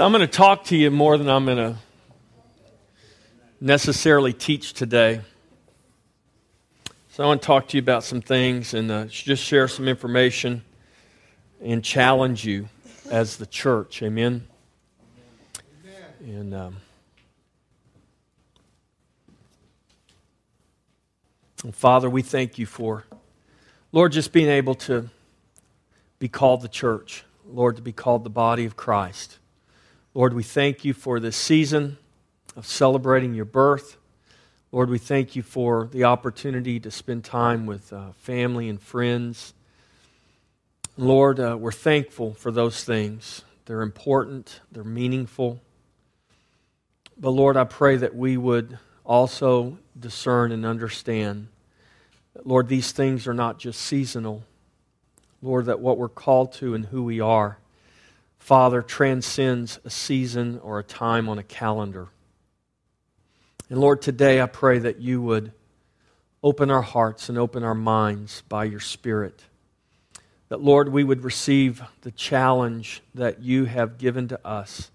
So I'm going to talk to you more than I'm going to necessarily teach today. So I want to talk to you about some things and just share some information and challenge you as the church. Amen? Amen. And Father, we thank you for, Lord, just being able to be called the church. Lord, to be called the body of Christ. Lord, we thank you for this season of celebrating your birth. Lord, we thank you for the opportunity to spend time with family and friends. Lord, we're thankful for those things. They're important. They're meaningful. But Lord, I pray that we would also discern and understand that, Lord, these things are not just seasonal. Lord, that what we're called to and who we are, Father, transcends a season or a time on a calendar. And Lord, today I pray that you would open our hearts and open our minds by your Spirit. That, Lord, we would receive the challenge that you have given to us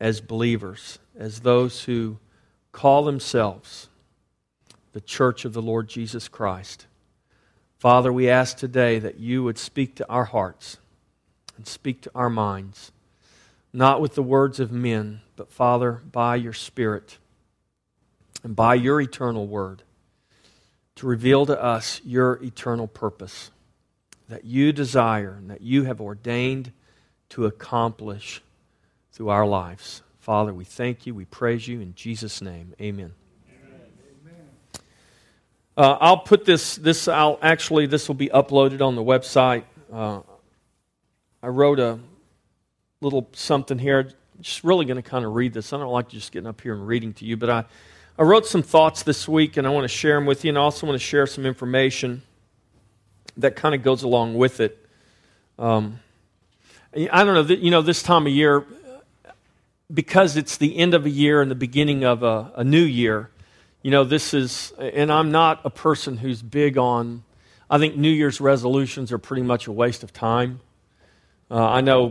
as believers, as those who call themselves the Church of the Lord Jesus Christ. Father, we ask today that you would speak to our hearts and speak to our minds, not with the words of men, but, Father, by your Spirit and by your eternal word, to reveal to us your eternal purpose that you desire and that you have ordained to accomplish through our lives. Father, we thank you, we praise you, in Jesus' name, amen. I'll put this out. Actually, this will be uploaded on the website. I wrote a little something here. I'm just really going to kind of read this. I don't like just getting up here and reading to you, but I wrote some thoughts this week, and I want to share them with you, and I also want to share some information that kind of goes along with it. I don't know, this time of year, because it's the end of a year and the beginning of a new year, this is, and I'm not a person who's big on, I think New Year's resolutions are pretty much a waste of time. I know,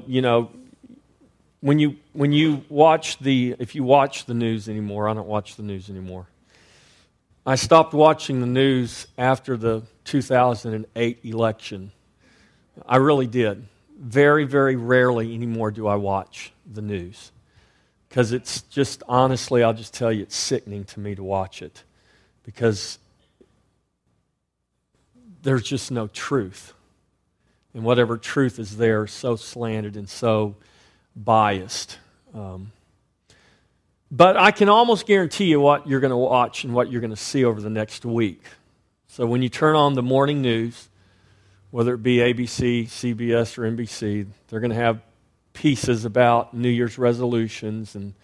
when you watch if you watch the news anymore, I don't watch the news anymore. I stopped watching the news after the 2008 election. I really did. Very, very rarely anymore do I watch the news. Because it's just, honestly, I'll just tell you, it's sickening to me to watch it. Because there's just no truth. And whatever truth is there is so slanted and so biased. But I can almost guarantee you what you're going to watch and what you're going to see over the next week. So when you turn on the morning news, whether it be ABC, CBS, or NBC, they're going to have pieces about New Year's resolutions and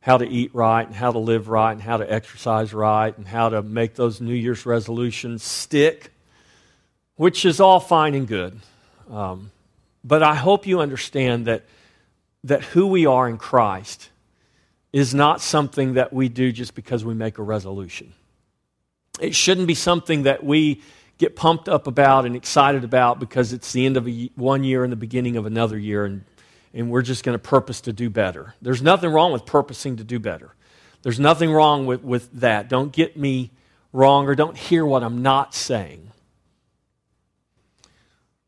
how to eat right and how to live right and how to exercise right and how to make those New Year's resolutions stick, which is all fine and good. But I hope you understand that who we are in Christ is not something that we do just because we make a resolution. It shouldn't be something that we get pumped up about and excited about because it's the end of one year and the beginning of another year, and we're just going to purpose to do better. There's nothing wrong with purposing to do better. There's nothing wrong with that. Don't get me wrong, or don't hear what I'm not saying.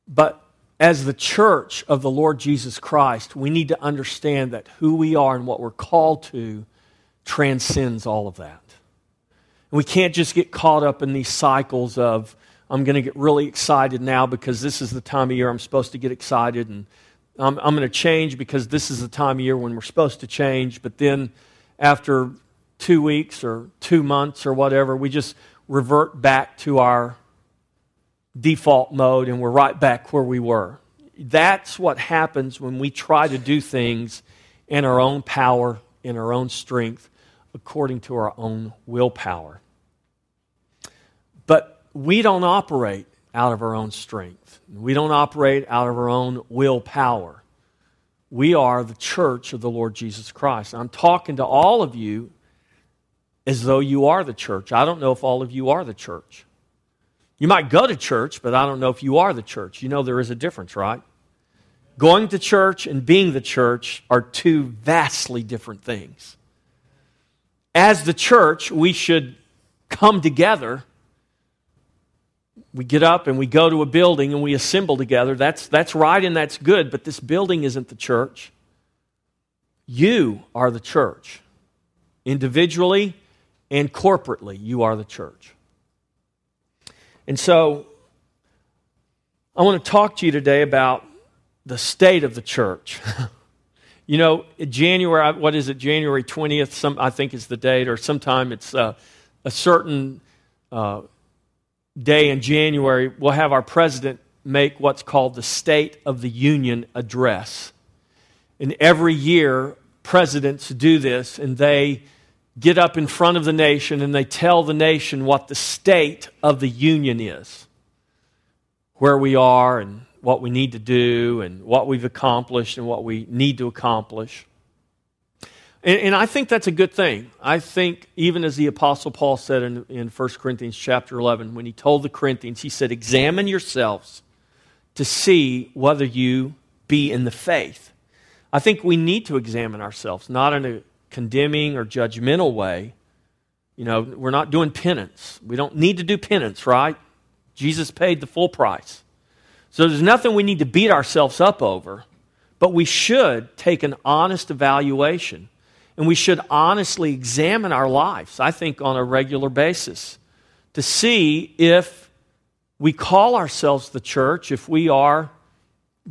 But as the church of the Lord Jesus Christ, we need to understand that who we are and what we're called to transcends all of that. And we can't just get caught up in these cycles of, I'm going to get really excited now because this is the time of year I'm supposed to get excited, and I'm going to change because this is the time of year when we're supposed to change, but then after 2 weeks or 2 months or whatever, we just revert back to our default mode and we're right back where we were. That's what happens when we try to do things in our own power, in our own strength, according to our own willpower. But we don't operate out of our own strength. We don't operate out of our own willpower. We are the church of the Lord Jesus Christ. I'm talking to all of you as though you are the church. I don't know if all of you are the church. You might go to church, but I don't know if you are the church. There is a difference, right? Going to church and being the church are two vastly different things. As the church, we should come together. We get up and we go to a building and we assemble together. That's right and that's good, but this building isn't the church. You are the church. Individually and corporately, you are the church. And so, I want to talk to you today about the state of the church. You know, January, what is it, January 20th, I think is the date, or sometime it's a certain day in January, we'll have our president make what's called the State of the Union Address. And every year, presidents do this, and they get up in front of the nation, and they tell the nation what the state of the union is, where we are, and what we need to do, and what we've accomplished, and what we need to accomplish. And I think that's a good thing. I think, even as the Apostle Paul said in 1 Corinthians chapter 11, when he told the Corinthians, he said, "Examine yourselves to see whether you be in the faith." I think we need to examine ourselves, not in a condemning or judgmental way. You know, we're not doing penance. We don't need to do penance, right? Jesus paid the full price. So there's nothing we need to beat ourselves up over, but we should take an honest evaluation. And we should honestly examine our lives, I think, on a regular basis to see if we call ourselves the church, if we are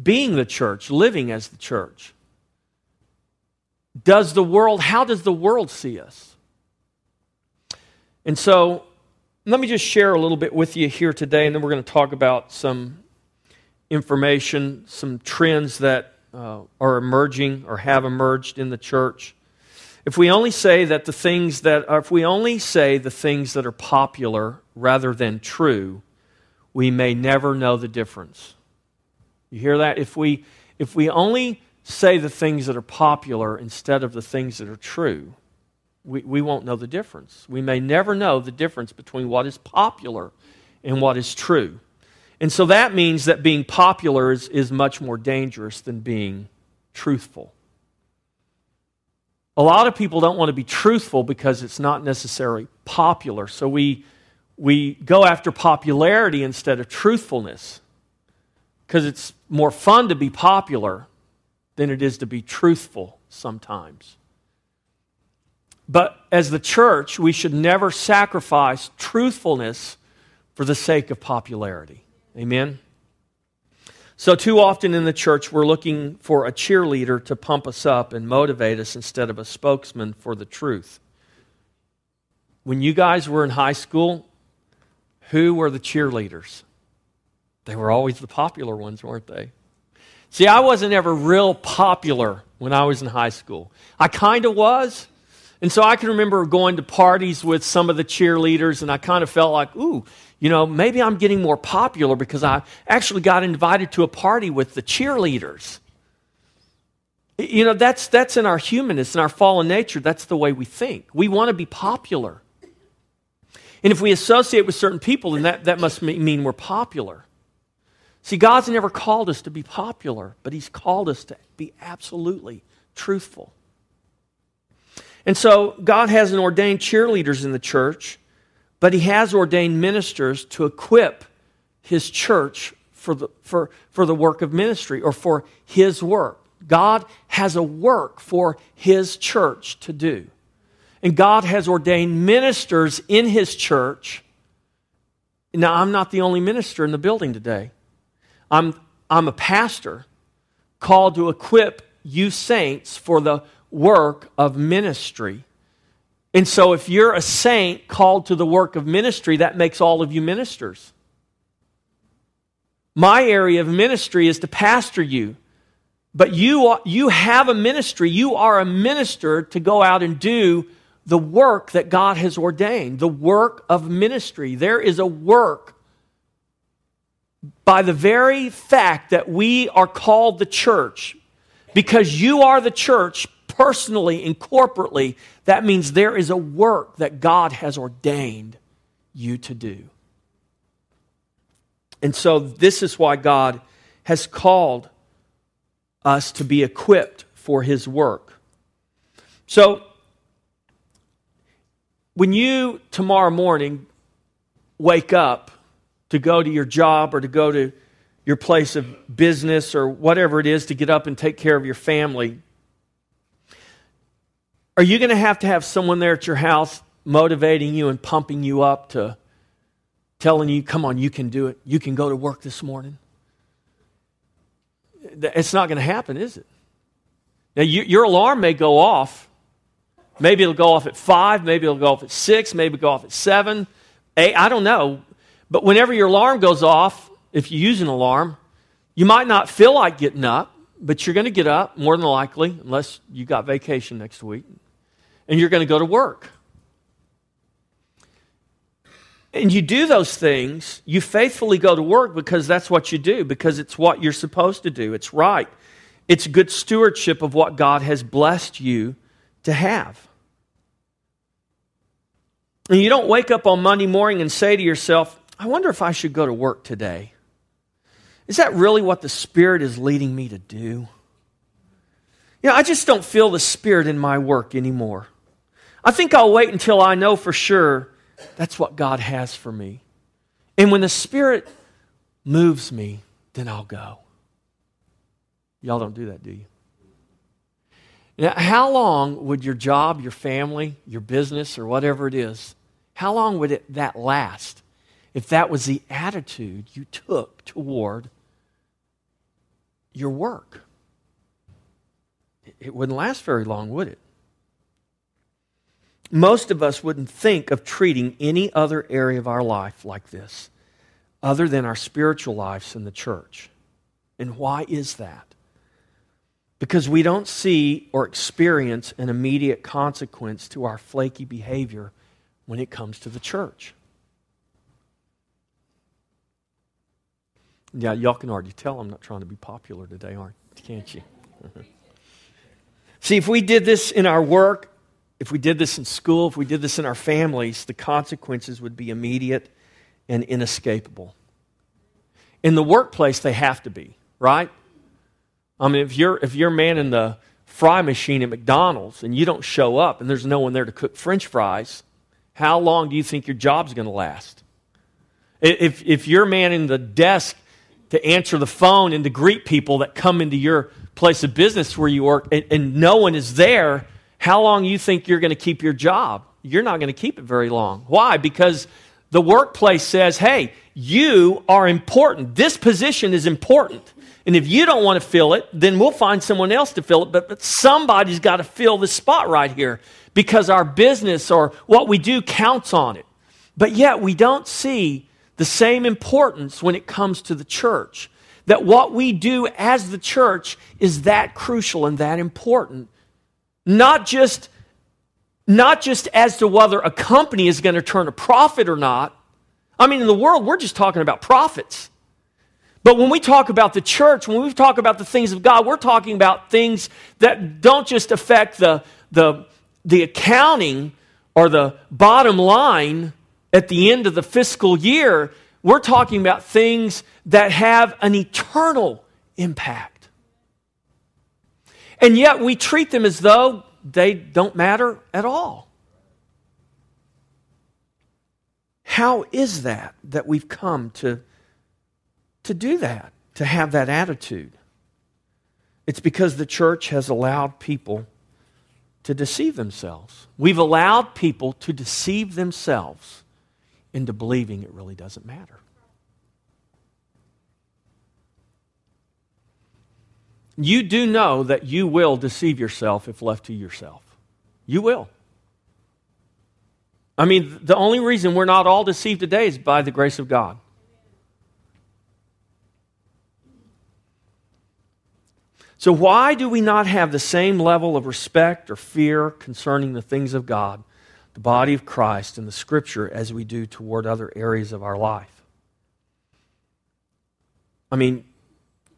being the church, living as the church. How does the world see us? And so, let me just share a little bit with you here today, and then we're going to talk about some information, some trends that are emerging or have emerged in the church. If we only say the things that are popular rather than true, we may never know the difference. You hear that? If we only say the things that are popular instead of the things that are true, we won't know the difference. We may never know the difference between what is popular and what is true. And so that means that being popular is much more dangerous than being truthful. A lot of people don't want to be truthful because it's not necessarily popular. So we go after popularity instead of truthfulness because it's more fun to be popular than it is to be truthful sometimes. But as the church, we should never sacrifice truthfulness for the sake of popularity. Amen? So too often in the church, we're looking for a cheerleader to pump us up and motivate us instead of a spokesman for the truth. When you guys were in high school, who were the cheerleaders? They were always the popular ones, weren't they? See, I wasn't ever real popular when I was in high school. I kind of was. And so I can remember going to parties with some of the cheerleaders, and I kind of felt like, ooh, you know, maybe I'm getting more popular because I actually got invited to a party with the cheerleaders. You know, that's in our humanness, in our fallen nature. That's the way we think. We want to be popular. And if we associate with certain people, then that must mean we're popular. See, God's never called us to be popular, but He's called us to be absolutely truthful. And so God hasn't ordained cheerleaders in the church, but He has ordained ministers to equip His church for the work of ministry or for His work. God has a work for His church to do. And God has ordained ministers in His church. Now, I'm not the only minister in the building today. I'm a pastor called to equip you saints for the work of ministry. And so if you're a saint called to the work of ministry, that makes all of you ministers. My area of ministry is to pastor you. But you have a ministry. You are a minister to go out and do the work that God has ordained, the work of ministry. There is a work by the very fact that we are called the church. Because you are the church, personally and corporately, that means there is a work that God has ordained you to do. And so this is why God has called us to be equipped for his work. So, when you tomorrow morning wake up to go to your job or to go to your place of business or whatever it is to get up and take care of your family, are you going to have someone there at your house motivating you and pumping you up to telling you, come on, you can do it. You can go to work this morning. It's not going to happen, is it? Now, your alarm may go off. Maybe it'll go off at 5. Maybe it'll go off at 6. Maybe it'll go off at 7, 8. I don't know. But whenever your alarm goes off, if you use an alarm, you might not feel like getting up, but you're going to get up more than likely, unless you got vacation next week, and you're going to go to work. And you do those things, you faithfully go to work because that's what you do, because it's what you're supposed to do. It's right. It's good stewardship of what God has blessed you to have. And you don't wake up on Monday morning and say to yourself, I wonder if I should go to work today. Is that really what the Spirit is leading me to do? You know, I just don't feel the Spirit in my work anymore. I think I'll wait until I know for sure that's what God has for me. And when the Spirit moves me, then I'll go. Y'all don't do that, do you? Now, how long would your job, your family, your business, or whatever it is, how long would that last if that was the attitude you took toward your work? It wouldn't last very long, would it? Most of us wouldn't think of treating any other area of our life like this, other than our spiritual lives in the church. And why is that? Because we don't see or experience an immediate consequence to our flaky behavior when it comes to the church. Yeah, y'all can already tell I'm not trying to be popular today, can't you? See, if we did this in our work, if we did this in school, if we did this in our families, the consequences would be immediate and inescapable. In the workplace, they have to be, right? I mean, if you're manning the fry machine at McDonald's and you don't show up and there's no one there to cook French fries, how long do you think your job's going to last? If you're manning the desk to answer the phone and to greet people that come into your place of business where you work and no one is there, how long you think you're going to keep your job? You're not going to keep it very long. Why? Because the workplace says, hey, you are important. This position is important. And if you don't want to fill it, then we'll find someone else to fill it. But somebody's got to fill this spot right here because our business or what we do counts on it. But yet we don't see the same importance when it comes to the church, that what we do as the church is that crucial and that important. Not just as to whether a company is going to turn a profit or not. I mean, in the world, we're just talking about profits. But when we talk about the church, when we talk about the things of God, we're talking about things that don't just affect the accounting or the bottom line at the end of the fiscal year. We're talking about things that have an eternal impact. And yet we treat them as though they don't matter at all. How is that we've come to do that, to have that attitude? It's because the church has allowed people to deceive themselves. We've allowed people to deceive themselves into believing it really doesn't matter. You do know that you will deceive yourself if left to yourself. You will. I mean, the only reason we're not all deceived today is by the grace of God. So why do we not have the same level of respect or fear concerning the things of God, the body of Christ, and the Scripture as we do toward other areas of our life? I mean,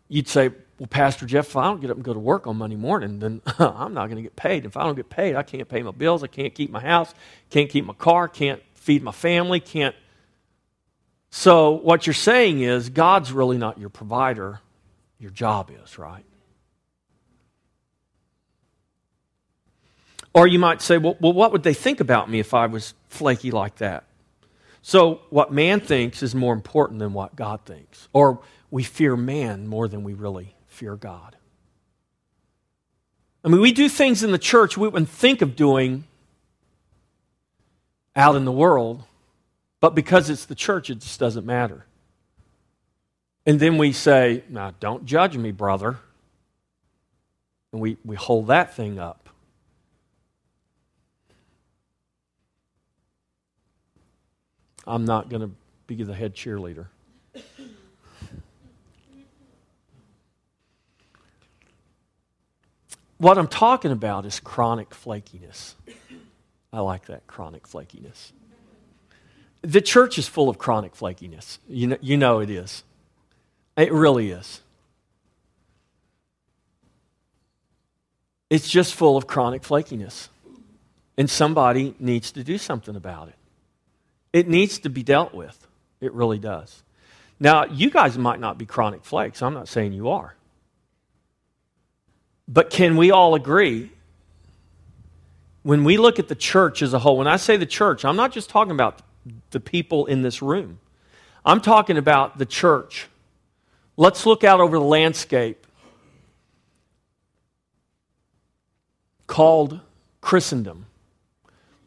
you'd say, well, Pastor Jeff, if I don't get up and go to work on Monday morning, then I'm not going to get paid. If I don't get paid, I can't pay my bills, I can't keep my house, can't keep my car, can't feed my family, can't. So what you're saying is God's really not your provider. Your job is, right? Or you might say, well, what would they think about me if I was flaky like that? So what man thinks is more important than what God thinks. Or we fear man more than we really fear God. I mean, we do things in the church we wouldn't think of doing out in the world, but because it's the church, it just doesn't matter. And then we say, now, don't judge me, brother. And we hold that thing up. I'm not going to be the head cheerleader. What I'm talking about is chronic flakiness. I like that, chronic flakiness. The church is full of chronic flakiness. You know it is. It really is. It's just full of chronic flakiness. And somebody needs to do something about it. It needs to be dealt with. It really does. Now, you guys might not be chronic flakes. I'm not saying you are. But can we all agree, when we look at the church as a whole, when I say the church, I'm not just talking about the people in this room. I'm talking about the church. Let's look out over the landscape called Christendom.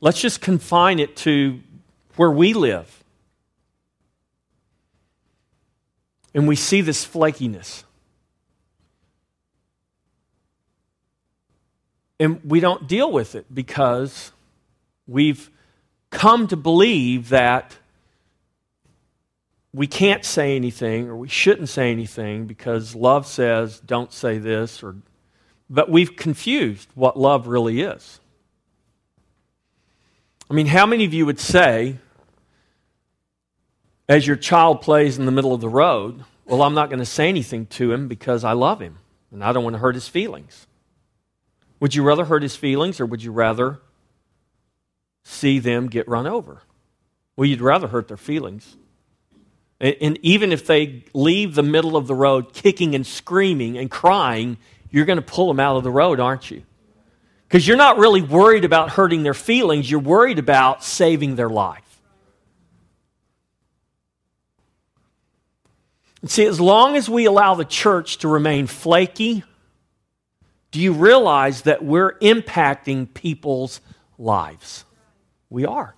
Let's just confine it to where we live. And we see this flakiness. And we don't deal with it because we've come to believe that we can't say anything or we shouldn't say anything because love says don't say this. But we've confused what love really is. I mean, how many of you would say, as your child plays in the middle of the road, well, I'm not going to say anything to him because I love him and I don't want to hurt his feelings. Would you rather hurt his feelings or would you rather see them get run over? Well, you'd rather hurt their feelings. And even if they leave the middle of the road kicking and screaming and crying, you're going to pull them out of the road, aren't you? Because you're not really worried about hurting their feelings. You're worried about saving their life. And see, as long as we allow the church to remain flaky, do you realize that we're impacting people's lives? We are.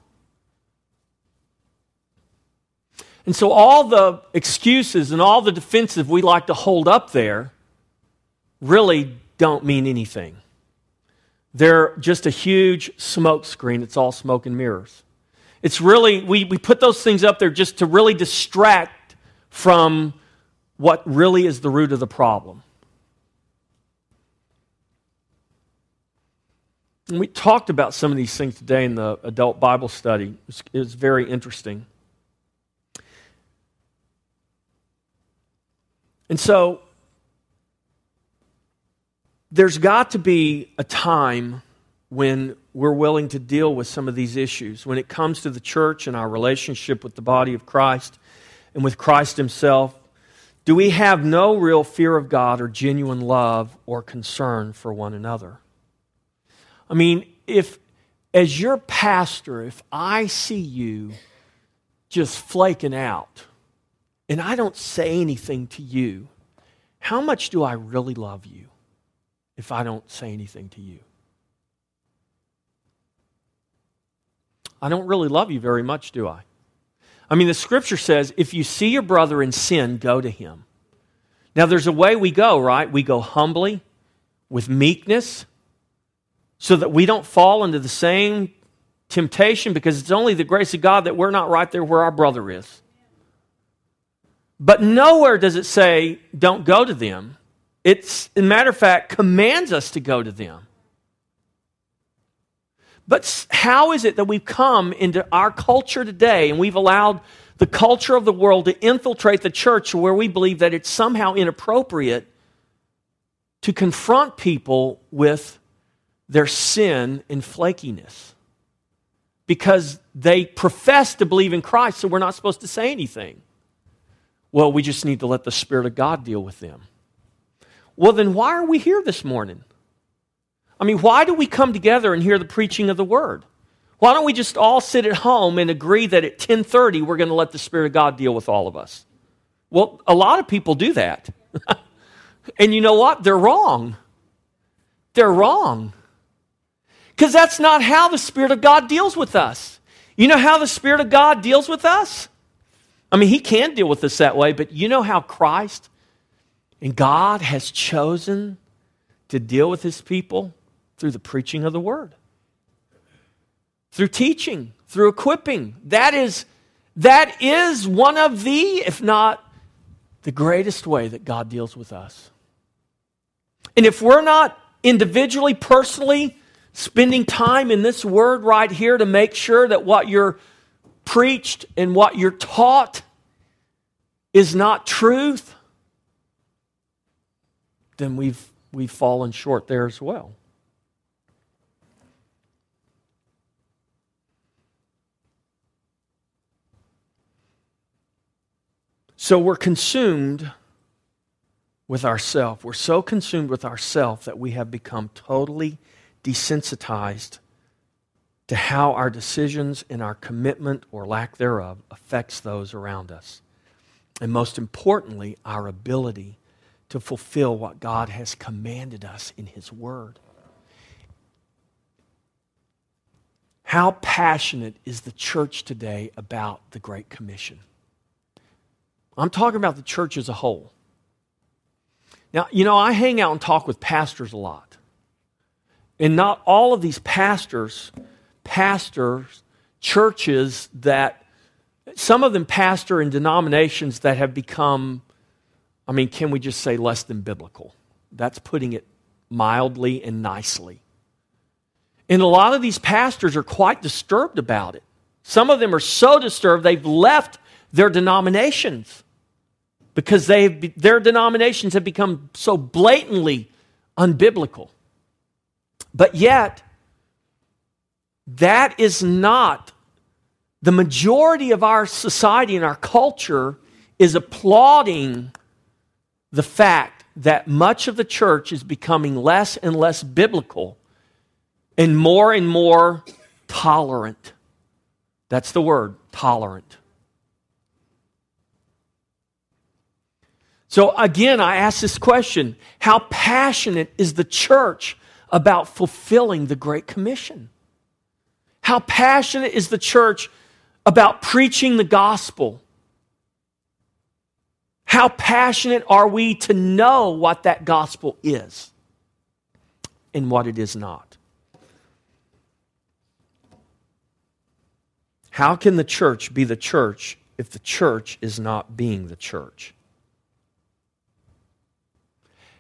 And so all the excuses and all the defensive we like to hold up there really don't mean anything. They're just a huge smoke screen. It's all smoke and mirrors. It's really, we put those things up there just to really distract from what really is the root of the problem. We talked about some of these things today in the adult Bible study. It was very interesting. And so, there's got to be a time when we're willing to deal with some of these issues. When it comes to the church and our relationship with the body of Christ and with Christ Himself, do we have no real fear of God or genuine love or concern for one another? I mean, if, as your pastor, if I see you just flaking out and I don't say anything to you, how much do I really love you if I don't say anything to you? I don't really love you very much, do I? I mean, the scripture says, if you see your brother in sin, go to him. Now, there's a way we go, right? We go humbly, with meekness, so that we don't fall into the same temptation, because it's only the grace of God that we're not right there where our brother is. But nowhere does it say, don't go to them. It's, as a matter of fact, commands us to go to them. But how is it that we've come into our culture today and we've allowed the culture of the world to infiltrate the church where we believe that it's somehow inappropriate to confront people with their sin and flakiness, because they profess to believe in Christ, so we're not supposed to say anything? Well, we just need to let the Spirit of God deal with them. Well, then why are we here this morning? I mean, why do we come together and hear the preaching of the word? Why don't we just all sit at home and agree that at 10:30 we're going to let the Spirit of God deal with all of us? Well, a lot of people do that. And you know what? They're wrong. They're wrong. Because that's not how the Spirit of God deals with us. You know how the Spirit of God deals with us? I mean, He can deal with us that way, but you know how Christ and God has chosen to deal with His people? Through the preaching of the Word. Through teaching, through equipping. That is one of the, if not the greatest way that God deals with us. And if we're not individually, personally, spending time in this word right here to make sure that what you're preached and what you're taught is not truth, then we've fallen short there as well. So we're consumed with ourselves. We're so consumed with ourselves that we have become totally desensitized to how our decisions and our commitment or lack thereof affects those around us. And most importantly, our ability to fulfill what God has commanded us in His Word. How passionate is the church today about the Great Commission? I'm talking about the church as a whole. Now, you know, I hang out and talk with pastors a lot. And not all of these pastors pastor churches that, some of them pastor in denominations that have become, I mean, can we just say less than biblical? That's putting it mildly and nicely. And a lot of these pastors are quite disturbed about it. Some of them are so disturbed they've left their denominations because their denominations have become so blatantly unbiblical. But yet, that is not, the majority of our society and our culture is applauding the fact that much of the church is becoming less and less biblical and more tolerant. That's the word, tolerant. So again, I ask this question, how passionate is the church about fulfilling the Great Commission? How passionate is the church about preaching the gospel? How passionate are we to know what that gospel is and what it is not? How can the church be the church if the church is not being the church?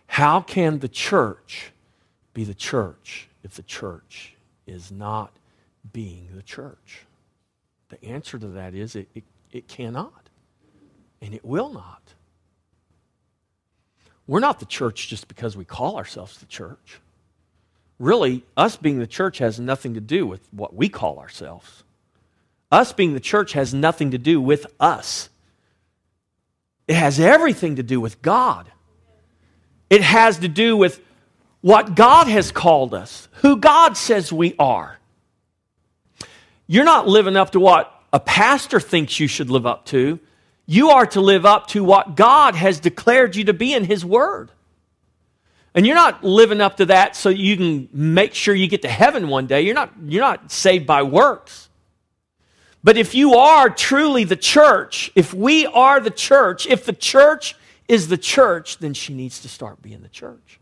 How can the church be the church if the church is not being the church? The answer to that is it cannot, and it will not. We're not the church just because we call ourselves the church. Really, us being the church has nothing to do with what we call ourselves. Us being the church has nothing to do with us. It has everything to do with God. It has to do with what God has called us, who God says we are. You're not living up to what a pastor thinks you should live up to. You are to live up to what God has declared you to be in His Word. And you're not living up to that so you can make sure you get to heaven one day. You're not saved by works. But if you are truly the church, if we are the church, if the church is the church, then she needs to start being the church.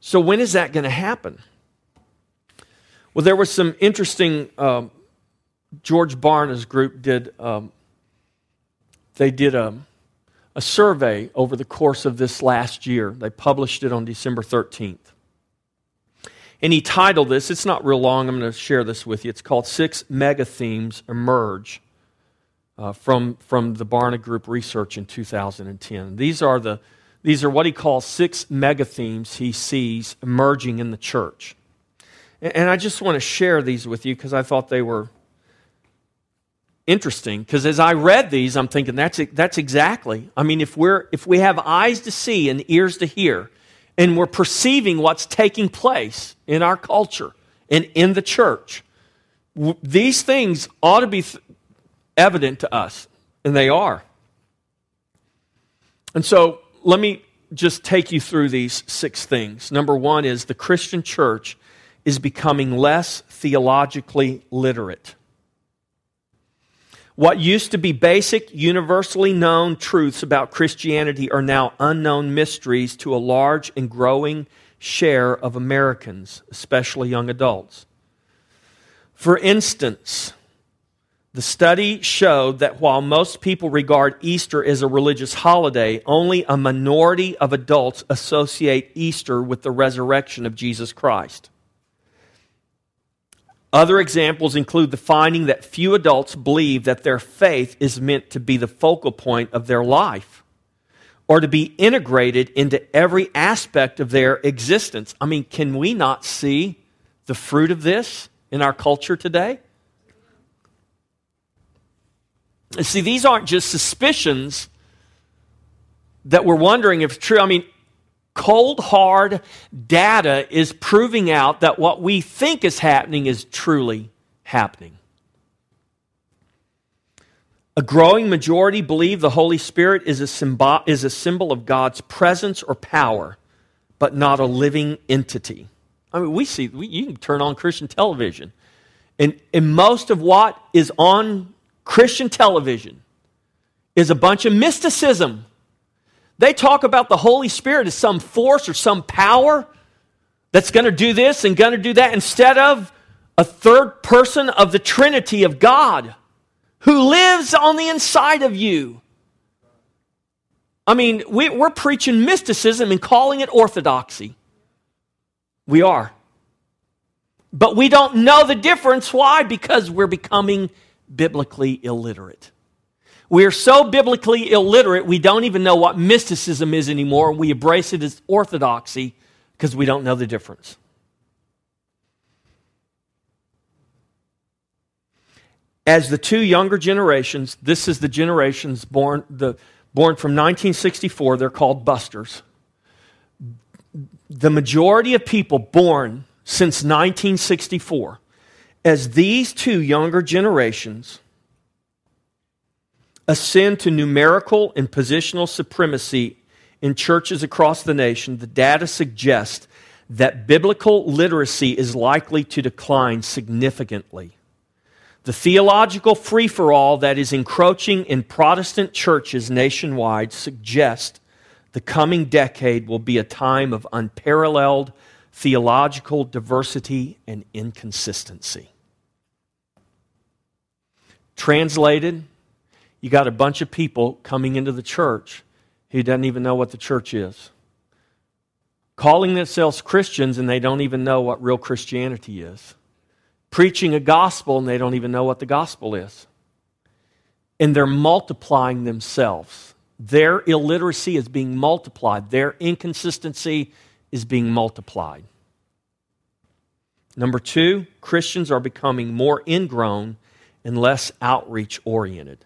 So when is that going to happen? Well, there was some interesting, George Barna's group did a survey over the course of this last year. They published it on December 13th. And he titled this, it's not real long, I'm going to share this with you. It's called Six Mega Themes Emerge from the Barna Group research in 2010. These are what he calls six mega themes he sees emerging in the church. And I just want to share these with you because I thought they were interesting. Because as I read these, I'm thinking that's exactly. I mean, if we have eyes to see and ears to hear, and we're perceiving what's taking place in our culture and in the church. These things ought to be evident to us, and they are. And so let me just take you through these 6 things. Number 1 is the Christian church is becoming less theologically literate. What used to be basic, universally known truths about Christianity are now unknown mysteries to a large and growing share of Americans, especially young adults. For instance, the study showed that while most people regard Easter as a religious holiday, only a minority of adults associate Easter with the resurrection of Jesus Christ. Other examples include the finding that few adults believe that their faith is meant to be the focal point of their life or to be integrated into every aspect of their existence. I mean, can we not see the fruit of this in our culture today? See, these aren't just suspicions that we're wondering if it's true. I mean, cold, hard data is proving out that what we think is happening is truly happening. A growing majority believe the Holy Spirit is a symbol of God's presence or power, but not a living entity. I mean, you can turn on Christian television, and most of what is on Christian television is a bunch of mysticism. They talk about the Holy Spirit as some force or some power that's going to do this and going to do that instead of a third person of the Trinity of God who lives on the inside of you. I mean, we're preaching mysticism and calling it orthodoxy. We are. But we don't know the difference. Why? Because we're becoming biblically illiterate. We are so biblically illiterate, we don't even know what mysticism is anymore. We embrace it as orthodoxy because we don't know the difference. As the two younger generations, this is the generations born from 1964, they're called busters. The majority of people born since 1964, as these two younger generations ascend to numerical and positional supremacy in churches across the nation, the data suggests that biblical literacy is likely to decline significantly. The theological free-for-all that is encroaching in Protestant churches nationwide suggests the coming decade will be a time of unparalleled theological diversity and inconsistency. Translated, you got a bunch of people coming into the church who doesn't even know what the church is, calling themselves Christians, and they don't even know what real Christianity is, preaching a gospel, and they don't even know what the gospel is, and they're multiplying themselves. Their illiteracy is being multiplied. Their inconsistency is being multiplied. Number 2, Christians are becoming more ingrown and less outreach-oriented.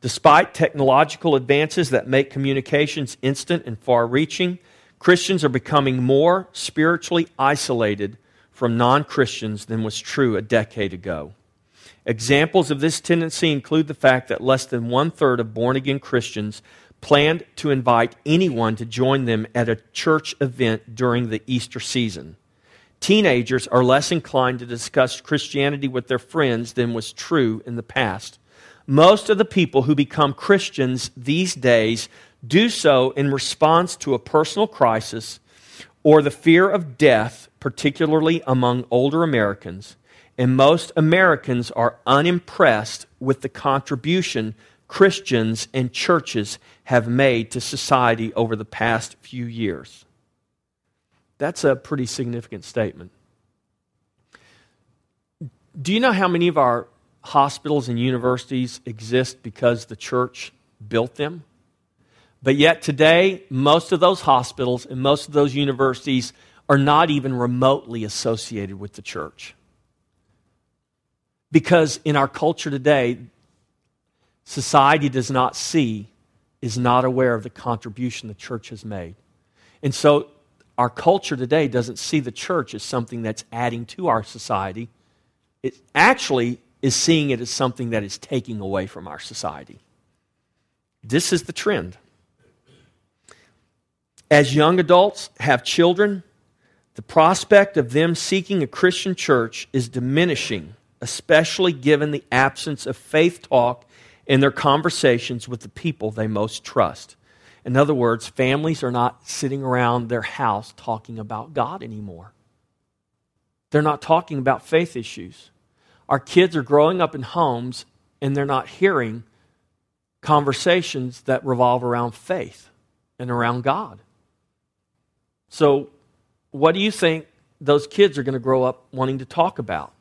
Despite technological advances that make communications instant and far-reaching, Christians are becoming more spiritually isolated from non-Christians than was true a decade ago. Examples of this tendency include the fact that less than one-third of born-again Christians planned to invite anyone to join them at a church event during the Easter season. Teenagers are less inclined to discuss Christianity with their friends than was true in the past. Most of the people who become Christians these days do so in response to a personal crisis or the fear of death, particularly among older Americans, and most Americans are unimpressed with the contribution Christians and churches have made to society over the past few years. That's a pretty significant statement. Do you know how many of our hospitals and universities exist because the church built them? But yet today, most of those hospitals and most of those universities are not even remotely associated with the church. Because in our culture today, society does not see, is not aware of the contribution the church has made. And so Our culture today doesn't see the church as something that's adding to our society. It actually is seeing it as something that is taking away from our society. This is the trend. As young adults have children, the prospect of them seeking a Christian church is diminishing, especially given the absence of faith talk in their conversations with the people they most trust. In other words, families are not sitting around their house talking about God anymore. They're not talking about faith issues. Our kids are growing up in homes and they're not hearing conversations that revolve around faith and around God. So what do you think those kids are going to grow up wanting to talk about?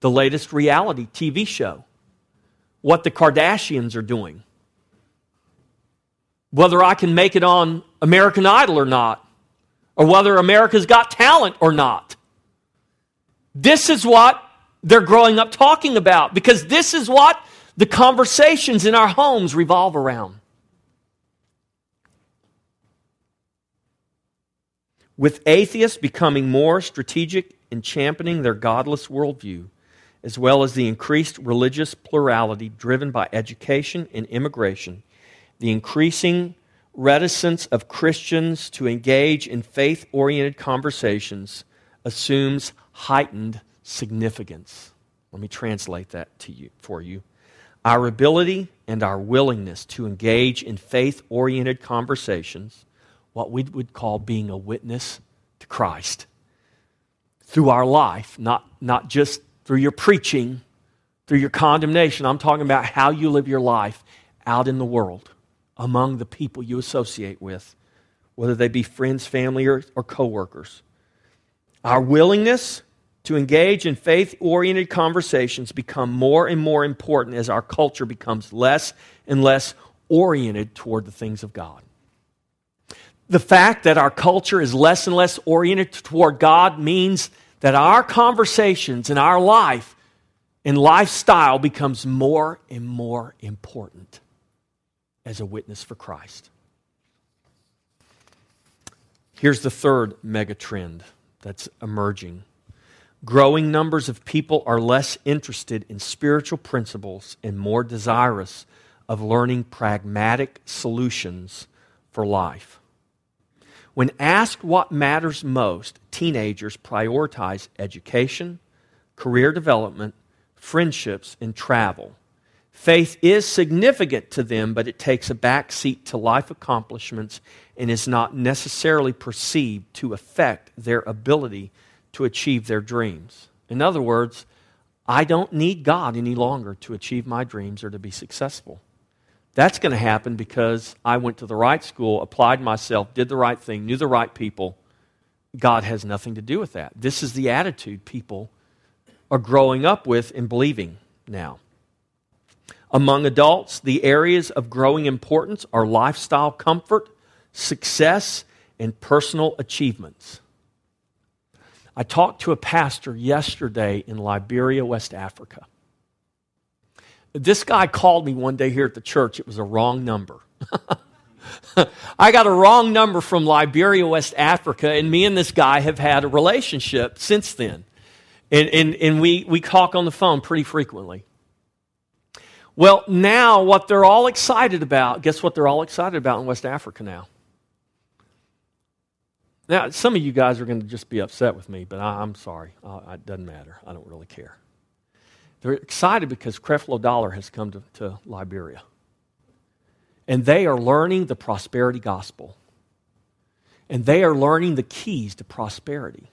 The latest reality TV show, what the Kardashians are doing, whether I can make it on American Idol or not, or whether America's Got Talent or not. This is what they're growing up talking about, because this is what the conversations in our homes revolve around. With atheists becoming more strategic in championing their godless worldview, as well as the increased religious plurality driven by education and immigration, the increasing reticence of Christians to engage in faith-oriented conversations assumes heightened significance. Let me translate that to you for you. Our ability and our willingness to engage in faith-oriented conversations, what we would call being a witness to Christ through our life, not just through your preaching, through your condemnation. I'm talking about how you live your life out in the world, among the people you associate with, whether they be friends, family, or coworkers. Our willingness to engage in faith-oriented conversations become more and more important as our culture becomes less and less oriented toward the things of God. The fact that our culture is less and less oriented toward God means that our conversations and our life and lifestyle becomes more and more important as a witness for Christ. Here's the third mega trend that's emerging. Growing numbers of people are less interested in spiritual principles and more desirous of learning pragmatic solutions for life. When asked what matters most, teenagers prioritize education, career development, friendships, and travel. Faith is significant to them, but it takes a backseat to life accomplishments and is not necessarily perceived to affect their ability to achieve their dreams. In other words, I don't need God any longer to achieve my dreams or to be successful. That's going to happen because I went to the right school, applied myself, did the right thing, knew the right people. God has nothing to do with that. This is the attitude people are growing up with and believing now. Among adults, the areas of growing importance are lifestyle comfort, success, and personal achievements. I talked to a pastor yesterday in Liberia, West Africa. This guy called me one day here at the church. It was a wrong number. I got a wrong number from Liberia, West Africa, and me and this guy have had a relationship since then. And we talk on the phone pretty frequently. Well, now what they're all excited about, guess what they're all excited about in West Africa now? Now, some of you guys are going to just be upset with me, but I'm sorry. It doesn't matter. I don't really care. They're excited because Creflo Dollar has come to Liberia. And they are learning the prosperity gospel. And they are learning the keys to prosperity.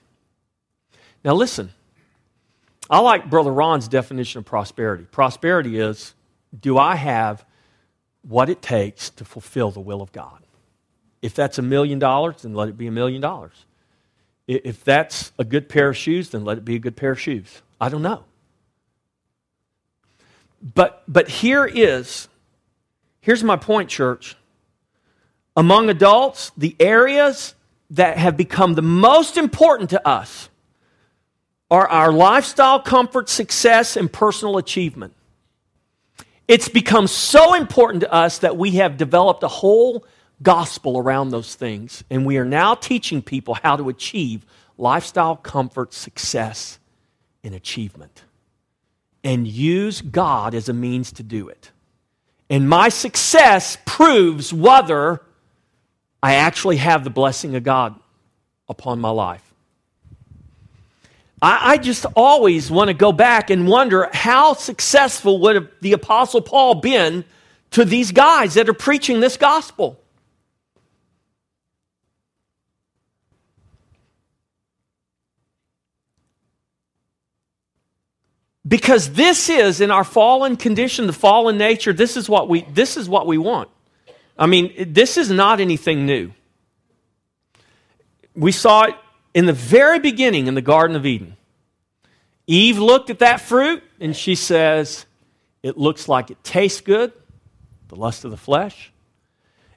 Now listen, I like Brother Ron's definition of prosperity. Prosperity is, do I have what it takes to fulfill the will of God? If that's $1 million, then let it be $1 million. If that's a good pair of shoes, then let it be a good pair of shoes. I don't know. But here's my point, church. Among adults, the areas that have become the most important to us are our lifestyle, comfort, success, and personal achievement. It's become so important to us that we have developed a whole gospel around those things. And we are now teaching people how to achieve lifestyle, comfort, success, and achievement. And use God as a means to do it. And my success proves whether I actually have the blessing of God upon my life. I just always want to go back and wonder how successful would the Apostle Paul been to these guys that are preaching this gospel. Because this is, in our fallen condition, the fallen nature, this is what we want. I mean, this is not anything new. We saw it in the very beginning in the Garden of Eden. Eve looked at that fruit and she says, it looks like it tastes good, the lust of the flesh.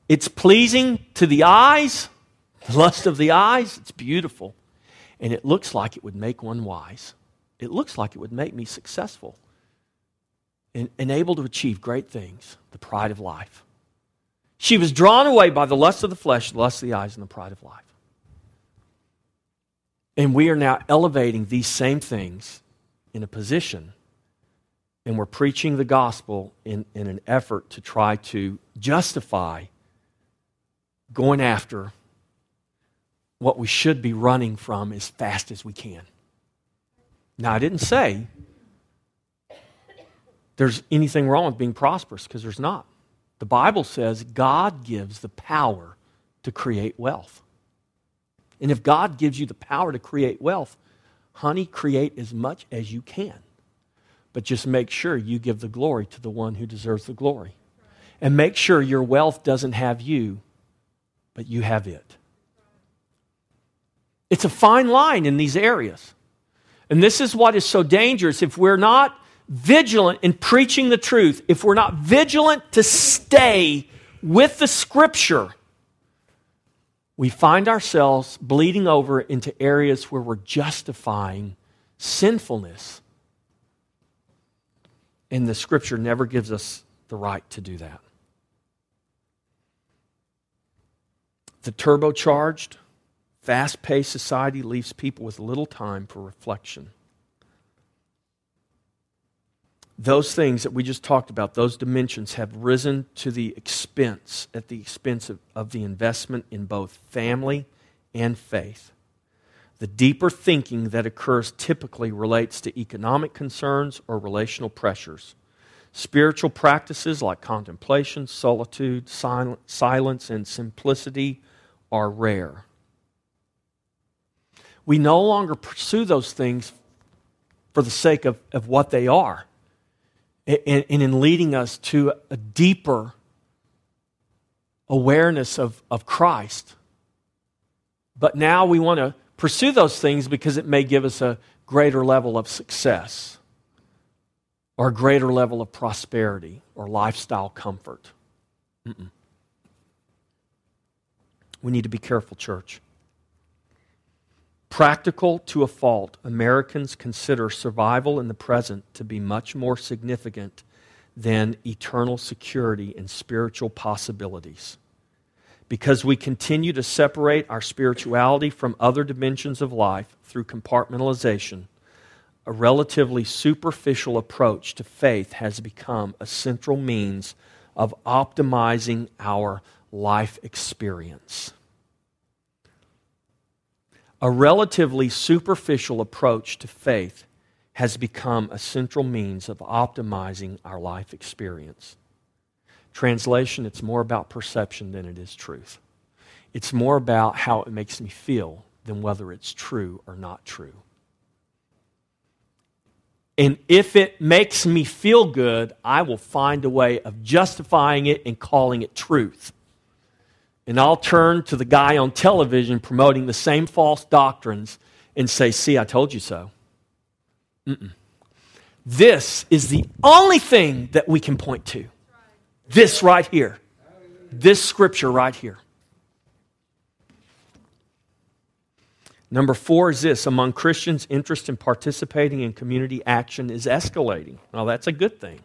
It's pleasing to the eyes, the lust of the eyes. It's beautiful. And it looks like it would make one wise. It looks like it would make me successful and able to achieve great things, the pride of life. She was drawn away by the lust of the flesh, the lust of the eyes, and the pride of life. And we are now elevating these same things in a position, and we're preaching the gospel in an effort to try to justify going after what we should be running from as fast as we can. Now, I didn't say there's anything wrong with being prosperous, because there's not. The Bible says God gives the power to create wealth. And if God gives you the power to create wealth, honey, create as much as you can. But just make sure you give the glory to the one who deserves the glory. And make sure your wealth doesn't have you, but you have it. It's a fine line in these areas. And this is what is so dangerous. If we're not vigilant in preaching the truth, if we're not vigilant to stay with the Scripture, we find ourselves bleeding over into areas where we're justifying sinfulness. And the Scripture never gives us the right to do that. The turbocharged, fast-paced society leaves people with little time for reflection. Those things that we just talked about, those dimensions, have risen to the expense, at the expense of the investment in both family and faith. The deeper thinking that occurs typically relates to economic concerns or relational pressures. Spiritual practices like contemplation, solitude, silence, and simplicity are rare. We no longer pursue those things for the sake of what they are and in leading us to a deeper awareness of Christ. But now we want to pursue those things because it may give us a greater level of success or a greater level of prosperity or lifestyle comfort. We need to be careful, church. Practical to a fault, Americans consider survival in the present to be much more significant than eternal security and spiritual possibilities. Because we continue to separate our spirituality from other dimensions of life through compartmentalization, a relatively superficial approach to faith has become a central means of optimizing our life experience. A relatively superficial approach to faith has become a central means of optimizing our life experience. Translation, it's more about perception than it is truth. It's more about how it makes me feel than whether it's true or not true. And if it makes me feel good, I will find a way of justifying it and calling it truth. And I'll turn to the guy on television promoting the same false doctrines and say, see, I told you so. This is the only thing that we can point to. This right here. This Scripture right here. Number 4 is this. Among Christians, interest in participating in community action is escalating. Now, that's a good thing.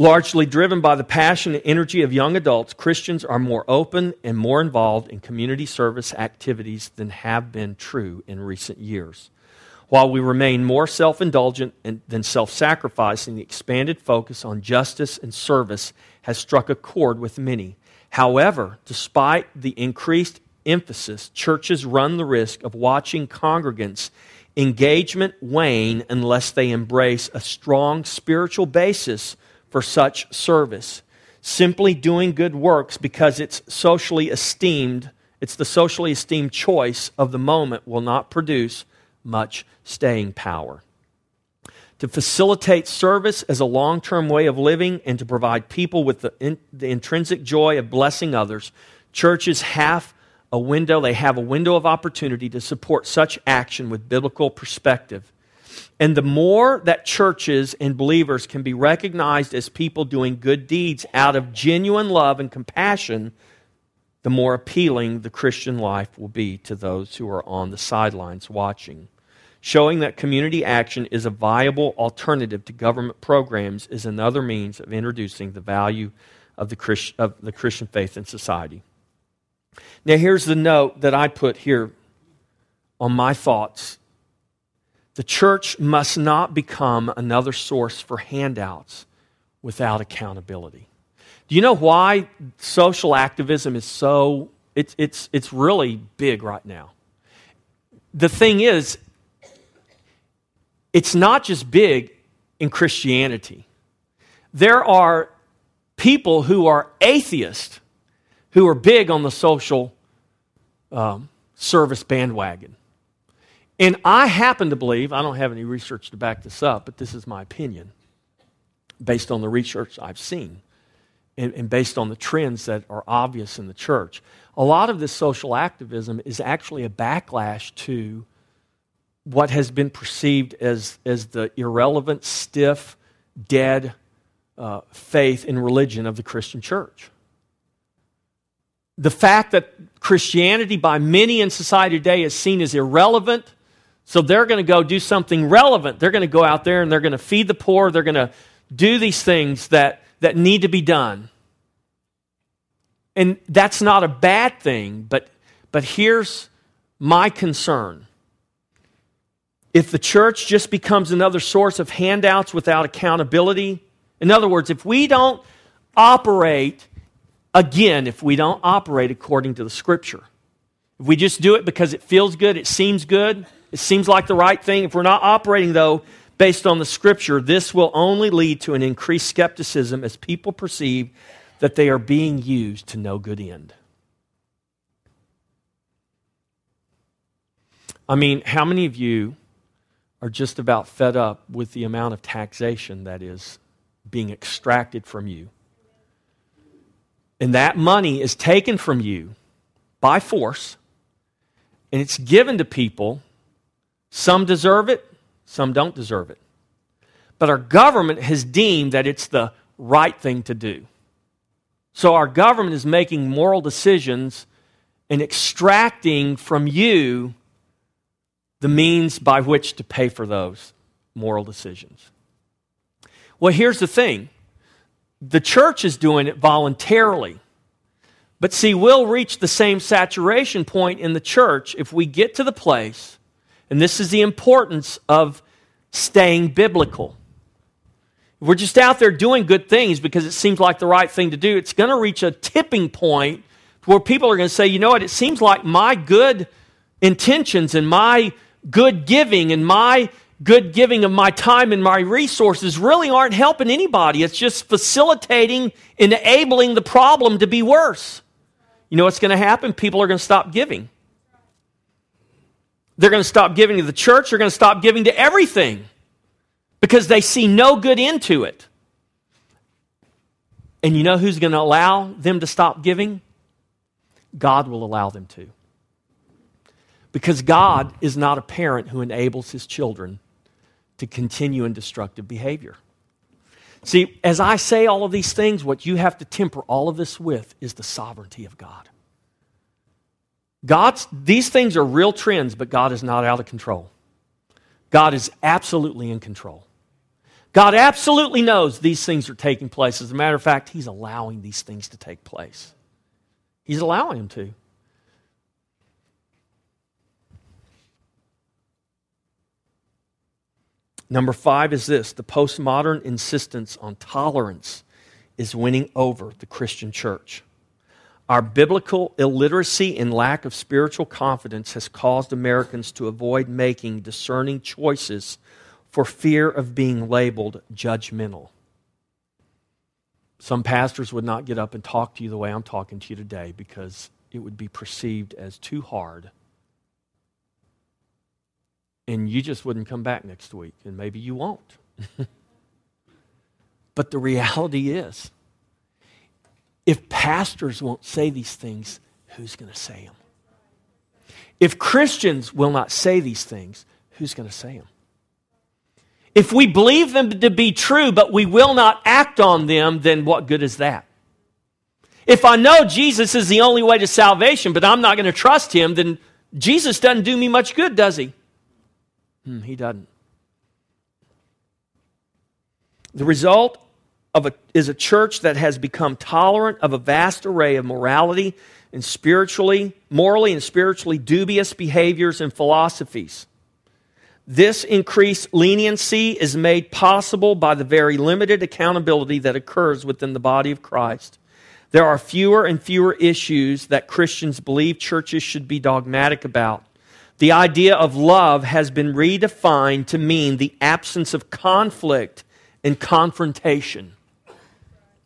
Largely driven by the passion and energy of young adults, Christians are more open and more involved in community service activities than have been true in recent years. While we remain more self-indulgent than self-sacrificing, the expanded focus on justice and service has struck a chord with many. However, despite the increased emphasis, churches run the risk of watching congregants' engagement wane unless they embrace a strong spiritual basis for such service. Simply doing good works because it's the socially esteemed choice of the moment will not produce much staying power. To facilitate service as a long-term way of living and to provide people with the intrinsic joy of blessing others, churches have a window. They have a window of opportunity to support such action with biblical perspective. And the more that churches and believers can be recognized as people doing good deeds out of genuine love and compassion, the more appealing the Christian life will be to those who are on the sidelines watching. Showing that community action is a viable alternative to government programs is another means of introducing the value of the Christian faith in society. Now, here's the note that I put here on my thoughts. The church must not become another source for handouts without accountability. Do you know why social activism is so, it's really big right now? The thing is, it's not just big in Christianity. There are people who are atheists who are big on the social service bandwagon. And I happen to believe, I don't have any research to back this up, but this is my opinion, based on the research I've seen and based on the trends that are obvious in the church. A lot of this social activism is actually a backlash to what has been perceived as the irrelevant, stiff, dead faith and religion of the Christian church. The fact that Christianity by many in society today is seen as irrelevant, so they're going to go do something relevant. They're going to go out there and they're going to feed the poor. They're going to do these things that need to be done. And that's not a bad thing, but here's my concern. If the church just becomes another source of handouts without accountability, in other words, if we don't operate according to the Scripture, if we just do it because it feels good, it seems like the right thing, if we're not operating, though, based on the Scripture, this will only lead to an increased skepticism as people perceive that they are being used to no good end. I mean, how many of you are just about fed up with the amount of taxation that is being extracted from you? And that money is taken from you by force, and it's given to people. Some deserve it, some don't deserve it. But our government has deemed that it's the right thing to do. So our government is making moral decisions and extracting from you the means by which to pay for those moral decisions. Well, here's the thing. The church is doing it voluntarily. But see, we'll reach the same saturation point in the church if we get to the place, and this is the importance of staying biblical. If we're just out there doing good things because it seems like the right thing to do, it's going to reach a tipping point where people are going to say, you know what, it seems like my good intentions and my good giving and my good giving of my time and my resources really aren't helping anybody. It's just facilitating and enabling the problem to be worse. You know what's going to happen? People are going to stop giving. They're going to stop giving to the church. They're going to stop giving to everything because they see no good into it. And you know who's going to allow them to stop giving? God will allow them to. Because God is not a parent who enables his children to continue in destructive behavior. See, as I say all of these things, what you have to temper all of this with is the sovereignty of God. These things are real trends, but God is not out of control. God is absolutely in control. God absolutely knows these things are taking place. As a matter of fact, He's allowing these things to take place. He's allowing them to. Number 5 is this: the postmodern insistence on tolerance is winning over the Christian church. Our biblical illiteracy and lack of spiritual confidence has caused Americans to avoid making discerning choices for fear of being labeled judgmental. Some pastors would not get up and talk to you the way I'm talking to you today because it would be perceived as too hard. And you just wouldn't come back next week, and maybe you won't. But the reality is, if pastors won't say these things, who's going to say them? If Christians will not say these things, who's going to say them? If we believe them to be true, but we will not act on them, then what good is that? If I know Jesus is the only way to salvation, but I'm not going to trust Him, then Jesus doesn't do me much good, does He? He doesn't. The result is a church that has become tolerant of a vast array of morally and spiritually dubious behaviors and philosophies. This increased leniency is made possible by the very limited accountability that occurs within the body of Christ. There are fewer and fewer issues that Christians believe churches should be dogmatic about. The idea of love has been redefined to mean the absence of conflict and confrontation.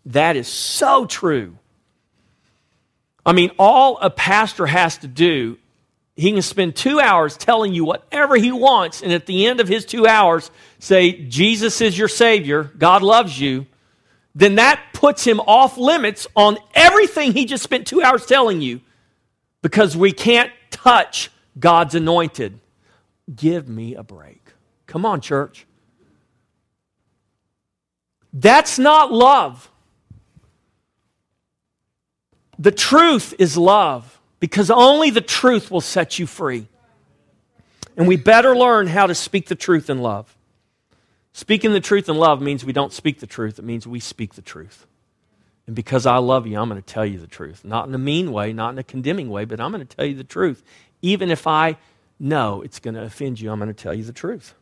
That is so true. I mean, all a pastor has to do, he can spend 2 hours telling you whatever he wants, and at the end of his 2 hours, say, Jesus is your Savior, God loves you, then that puts him off limits on everything he just spent 2 hours telling you, because we can't touch God's anointed. Give me a break. Come on, church. That's not love. The truth is love, because only the truth will set you free. And we better learn how to speak the truth in love. Speaking the truth in love means we don't speak the truth. It means we speak the truth. And because I love you, I'm going to tell you the truth. Not in a mean way, not in a condemning way, but I'm going to tell you the truth. Even if I know it's going to offend you, I'm going to tell you the truth.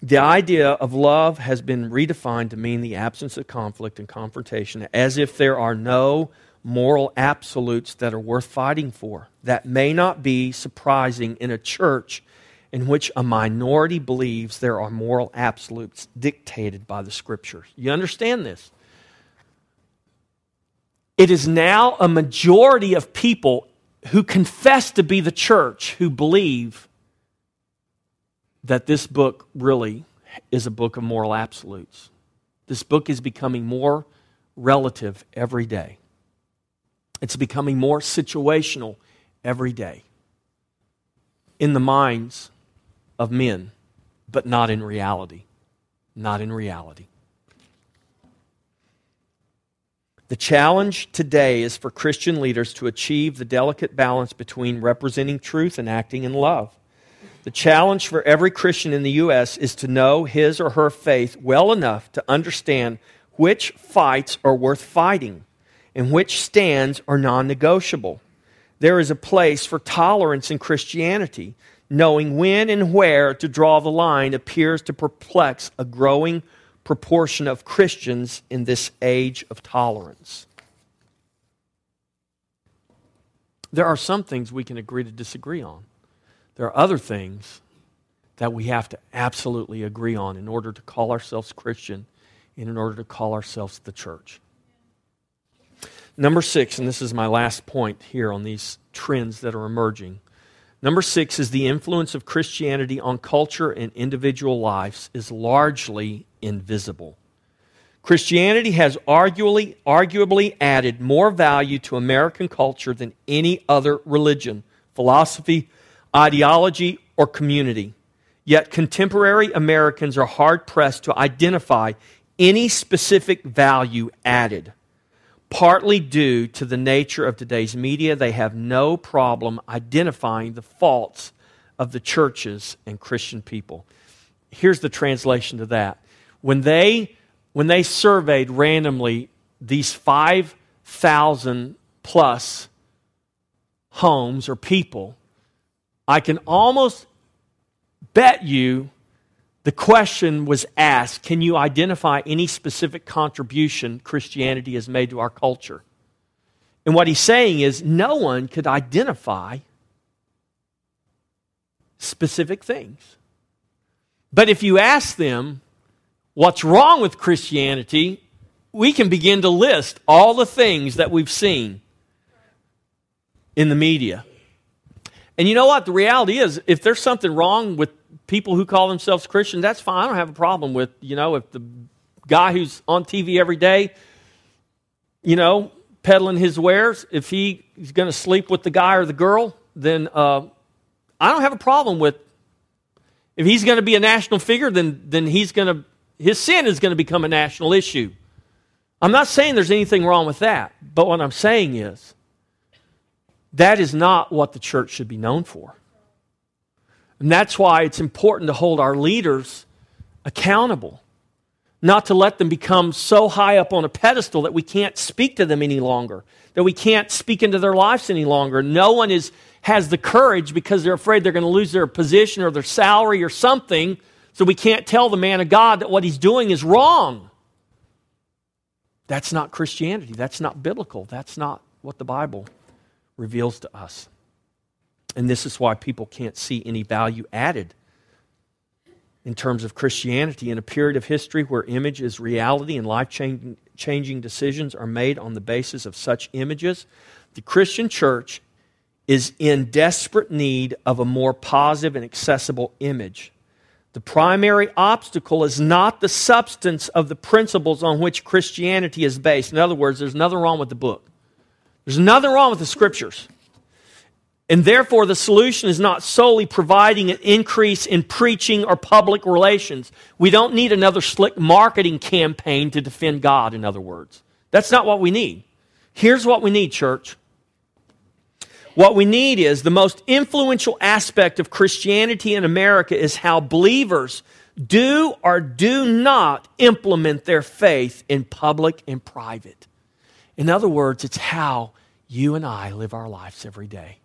The idea of love has been redefined to mean the absence of conflict and confrontation, as if there are no moral absolutes that are worth fighting for. That may not be surprising in a church in which a minority believes there are moral absolutes dictated by the Scriptures. You understand this? It is now a majority of people who confess to be the church who believe that this book really is a book of moral absolutes. This book is becoming more relative every day. It's becoming more situational every day in the minds of men, but not in reality. Not in reality. The challenge today is for Christian leaders to achieve the delicate balance between representing truth and acting in love. The challenge for every Christian in the U.S. is to know his or her faith well enough to understand which fights are worth fighting and which stands are non-negotiable. There is a place for tolerance in Christianity. Knowing when and where to draw the line appears to perplex a growing proportion of Christians in this age of tolerance. There are some things we can agree to disagree on. There are other things that we have to absolutely agree on in order to call ourselves Christian and in order to call ourselves the church. Number 6, and this is my last point here on these trends that are emerging. Number 6 is the influence of Christianity on culture and individual lives is largely invisible. Christianity has arguably added more value to American culture than any other religion, philosophy, ideology, or community. Yet contemporary Americans are hard-pressed to identify any specific value added. Partly due to the nature of today's media, they have no problem identifying the faults of the churches and Christian people. Here's the translation to that. When they surveyed randomly these 5,000 plus homes or people, I can almost bet you the question was asked, can you identify any specific contribution Christianity has made to our culture? And what he's saying is no one could identify specific things. But if you ask them what's wrong with Christianity, we can begin to list all the things that we've seen in the media. And you know what? The reality is, if there's something wrong with people who call themselves Christian, that's fine. I don't have a problem with, if the guy who's on TV every day, peddling his wares, if he's going to sleep with the guy or the girl, then I don't have a problem with, if he's going to be a national figure, then his sin is going to become a national issue. I'm not saying there's anything wrong with that, but what I'm saying is, that is not what the church should be known for. And that's why it's important to hold our leaders accountable, not to let them become so high up on a pedestal that we can't speak to them any longer, that we can't speak into their lives any longer. No one has the courage because they're afraid they're going to lose their position or their salary or something, so we can't tell the man of God that what he's doing is wrong. That's not Christianity. That's not biblical. That's not what the Bible reveals to us. And this is why people can't see any value added in terms of Christianity in a period of history where image is reality and life-changing decisions are made on the basis of such images. The Christian church is in desperate need of a more positive and accessible image. The primary obstacle is not the substance of the principles on which Christianity is based. In other words, there's nothing wrong with the book. There's nothing wrong with the Scriptures. And therefore, the solution is not solely providing an increase in preaching or public relations. We don't need another slick marketing campaign to defend God, in other words. That's not what we need. Here's what we need, church. What we need is the most influential aspect of Christianity in America is how believers do or do not implement their faith in public and private. In other words, it's how you and I live our lives every day.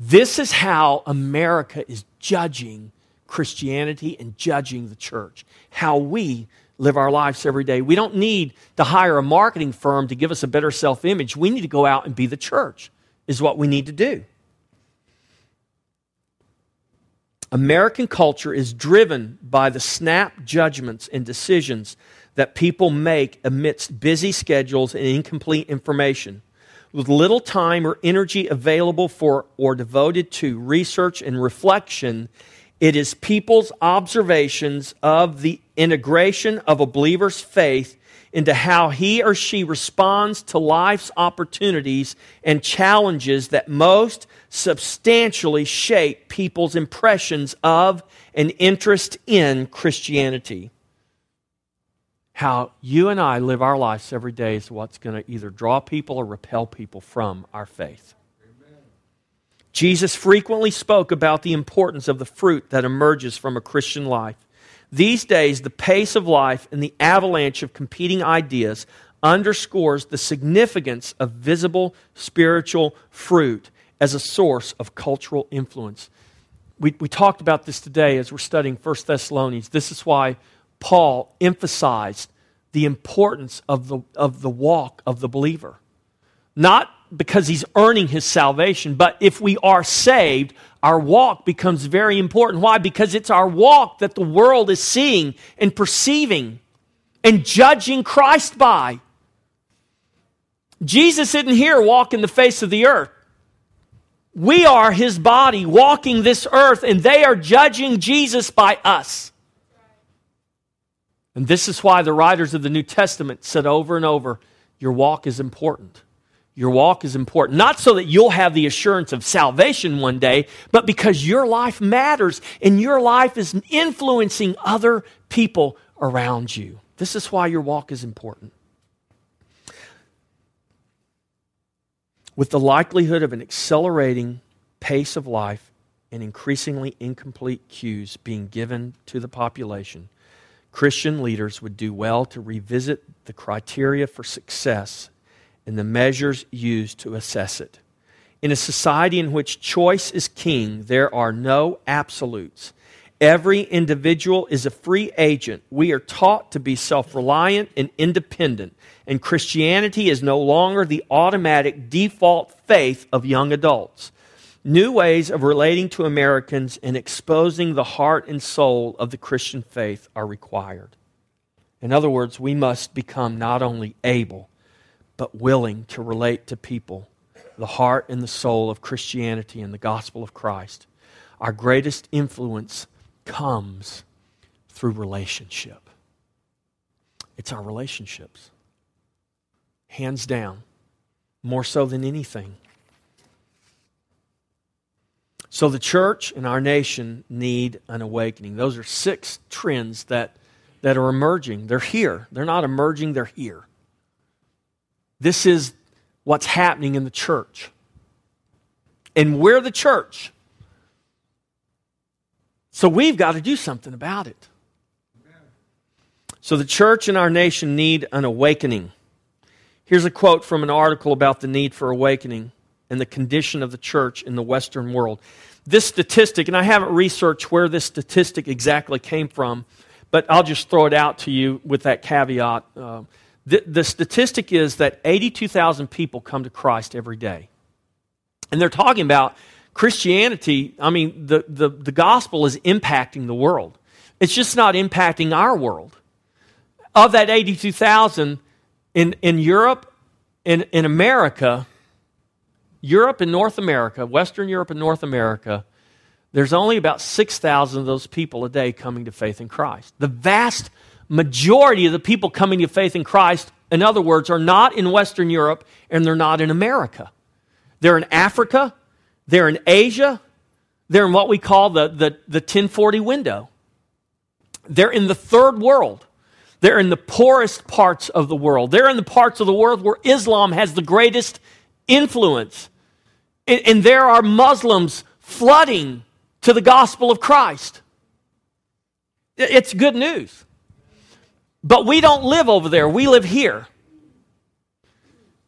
This is how America is judging Christianity and judging the church, how we live our lives every day. We don't need to hire a marketing firm to give us a better self-image. We need to go out and be the church, is what we need to do. American culture is driven by the snap judgments and decisions that people make amidst busy schedules and incomplete information, with little time or energy available for or devoted to research and reflection. It is people's observations of the integration of a believer's faith into how he or she responds to life's opportunities and challenges that most substantially shape people's impressions of and interest in Christianity. How you and I live our lives every day is what's going to either draw people or repel people from our faith. Amen. Jesus frequently spoke about the importance of the fruit that emerges from a Christian life. These days, the pace of life and the avalanche of competing ideas underscores the significance of visible spiritual fruit as a source of cultural influence. We talked about this today as we're studying 1 Thessalonians. This is why Paul emphasized the importance of the walk of the believer. Not because he's earning his salvation, but if we are saved, our walk becomes very important. Why? Because it's our walk that the world is seeing and perceiving and judging Christ by. Jesus isn't here walking the face of the earth. We are his body walking this earth, and they are judging Jesus by us. And this is why the writers of the New Testament said over and over, your walk is important. Your walk is important. Not so that you'll have the assurance of salvation one day, but because your life matters and your life is influencing other people around you. This is why your walk is important. With the likelihood of an accelerating pace of life and increasingly incomplete cues being given to the population, Christian leaders would do well to revisit the criteria for success and the measures used to assess it. In a society in which choice is king, there are no absolutes. Every individual is a free agent. We are taught to be self-reliant and independent, and Christianity is no longer the automatic default faith of young adults. New ways of relating to Americans and exposing the heart and soul of the Christian faith are required. In other words, we must become not only able, but willing to relate to people the heart and the soul of Christianity and the gospel of Christ. Our greatest influence comes through relationship. It's our relationships. Hands down, more so than anything. So the church and our nation need an awakening. Those are six trends that are emerging. They're here. They're not emerging, they're here. This is what's happening in the church. And we're the church. So we've got to do something about it. Amen. So the church and our nation need an awakening. Here's a quote from an article about the need for awakening and the condition of the church in the Western world. This statistic, and I haven't researched where this statistic exactly came from, but I'll just throw it out to you with that caveat. The statistic is that 82,000 people come to Christ every day. And they're talking about Christianity, I mean, the gospel is impacting the world. It's just not impacting our world. Of that 82,000, in Europe, in America, Europe and North America, Western Europe and North America, there's only about 6,000 of those people a day coming to faith in Christ. The vast majority of the people coming to faith in Christ, in other words, are not in Western Europe and they're not in America. They're in Africa, they're in Asia, they're in what we call the 1040 window. They're in the third world. They're in the poorest parts of the world. They're in the parts of the world where Islam has the greatest influence. And there are Muslims flooding to the gospel of Christ. It's good news. But we don't live over there. We live here.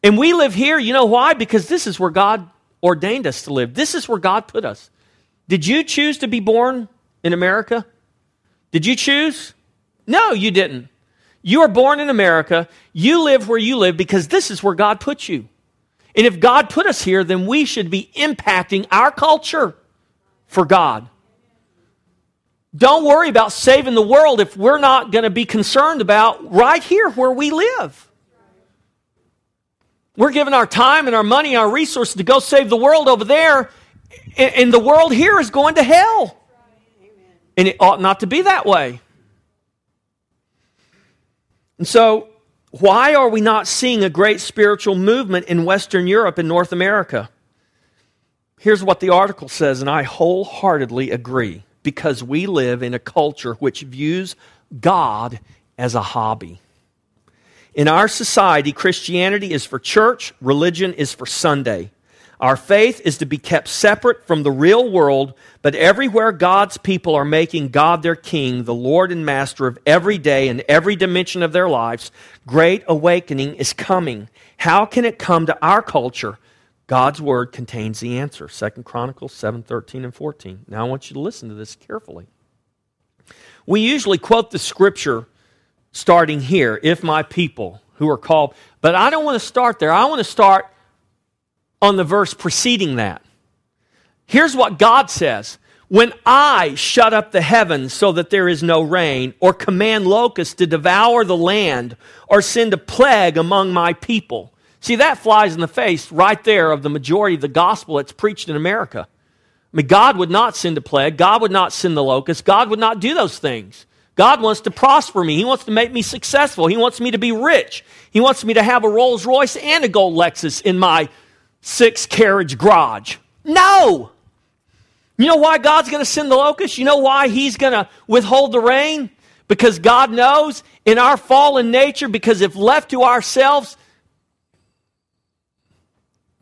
And we live here, you know why? Because this is where God ordained us to live. This is where God put us. Did you choose to be born in America? Did you choose? No, you didn't. You were born in America. You live where you live because this is where God put you. And if God put us here, then we should be impacting our culture for God. Don't worry about saving the world if we're not going to be concerned about right here where we live. We're giving our time and our money, our resources to go save the world over there, and the world here is going to hell. And it ought not to be that way. And so, why are we not seeing a great spiritual movement in Western Europe and North America? Here's what the article says, and I wholeheartedly agree. Because we live in a culture which views God as a hobby. In our society, Christianity is for church, religion is for Sunday. Our faith is to be kept separate from the real world, but everywhere God's people are making God their king, the Lord and master of every day and every dimension of their lives, great awakening is coming. How can it come to our culture? God's word contains the answer. Second Chronicles 7:13 and 14. Now I want you to listen to this carefully. We usually quote the scripture starting here, if my people who are called. But I don't want to start there. I want to start on the verse preceding that. Here's what God says. When I shut up the heavens so that there is no rain, or command locusts to devour the land, or send a plague among my people. See, that flies in the face right there of the majority of the gospel that's preached in America. I mean, God would not send a plague. God would not send the locusts. God would not do those things. God wants to prosper me. He wants to make me successful. He wants me to be rich. He wants me to have a Rolls Royce and a gold Lexus in my 6-carriage garage. No! You know why God's going to send the locusts? You know why He's going to withhold the rain? Because God knows in our fallen nature, because if left to ourselves,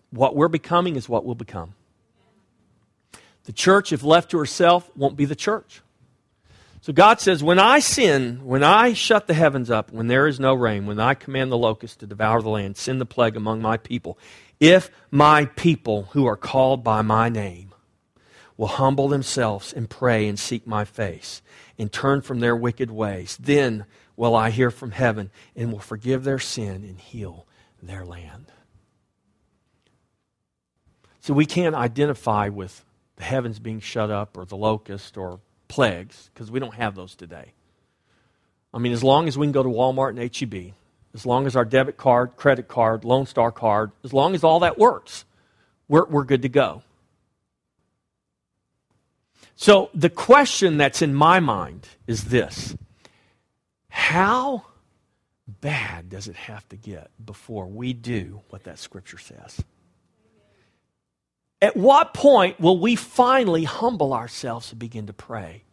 what we're becoming is what we'll become. The church, if left to herself, won't be the church. So God says, when I sin, when I shut the heavens up, when there is no rain, when I command the locust to devour the land, send the plague among my people, if my people who are called by my name will humble themselves and pray and seek my face and turn from their wicked ways, then will I hear from heaven and will forgive their sin and heal their land. So we can't identify with the heavens being shut up or the locust or plagues, because we don't have those today. I mean, as long as we can go to Walmart and H-E-B, as long as our debit card, credit card, Lone Star card, as long as all that works, we're good to go. So the question that's in my mind is this: how bad does it have to get before we do what that scripture says? At what point will we finally humble ourselves and begin to pray